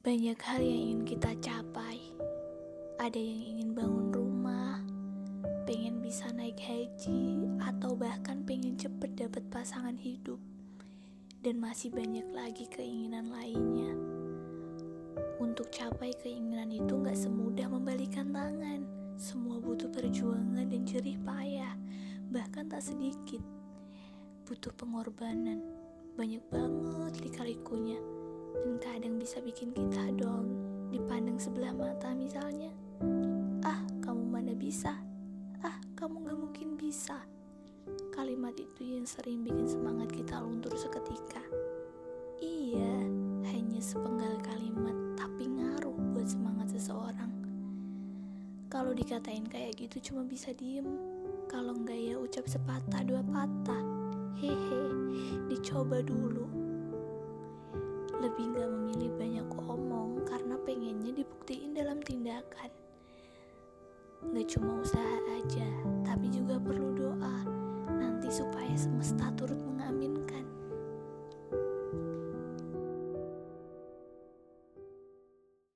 Banyak hal yang ingin kita capai. Ada yang ingin bangun rumah, pengen bisa naik haji, atau bahkan pengen cepet dapat pasangan hidup. Dan masih banyak lagi keinginan lainnya. Untuk capai keinginan itu gak semudah membalikan tangan. Semua butuh perjuangan dan jerih payah, bahkan tak sedikit. Butuh pengorbanan, banyak banget lika-likunya. Dan kadang bisa bikin kita down, dipandang sebelah mata misalnya. Ah, kamu mana bisa? Ah, kamu gak mungkin bisa. Kalimat itu yang sering bikin semangat kita luntur seketika. Iya, hanya sepenggal kalimat, tapi ngaruh buat semangat seseorang. Kalau dikatain kayak gitu cuma bisa diem. Kalau enggak ya ucap sepatah dua patah. Hehe, dicoba dulu. Lebih gak memilih banyak omong karena pengennya dibuktiin dalam tindakan. Gak cuma usaha aja, tapi juga perlu doa nanti supaya semesta turut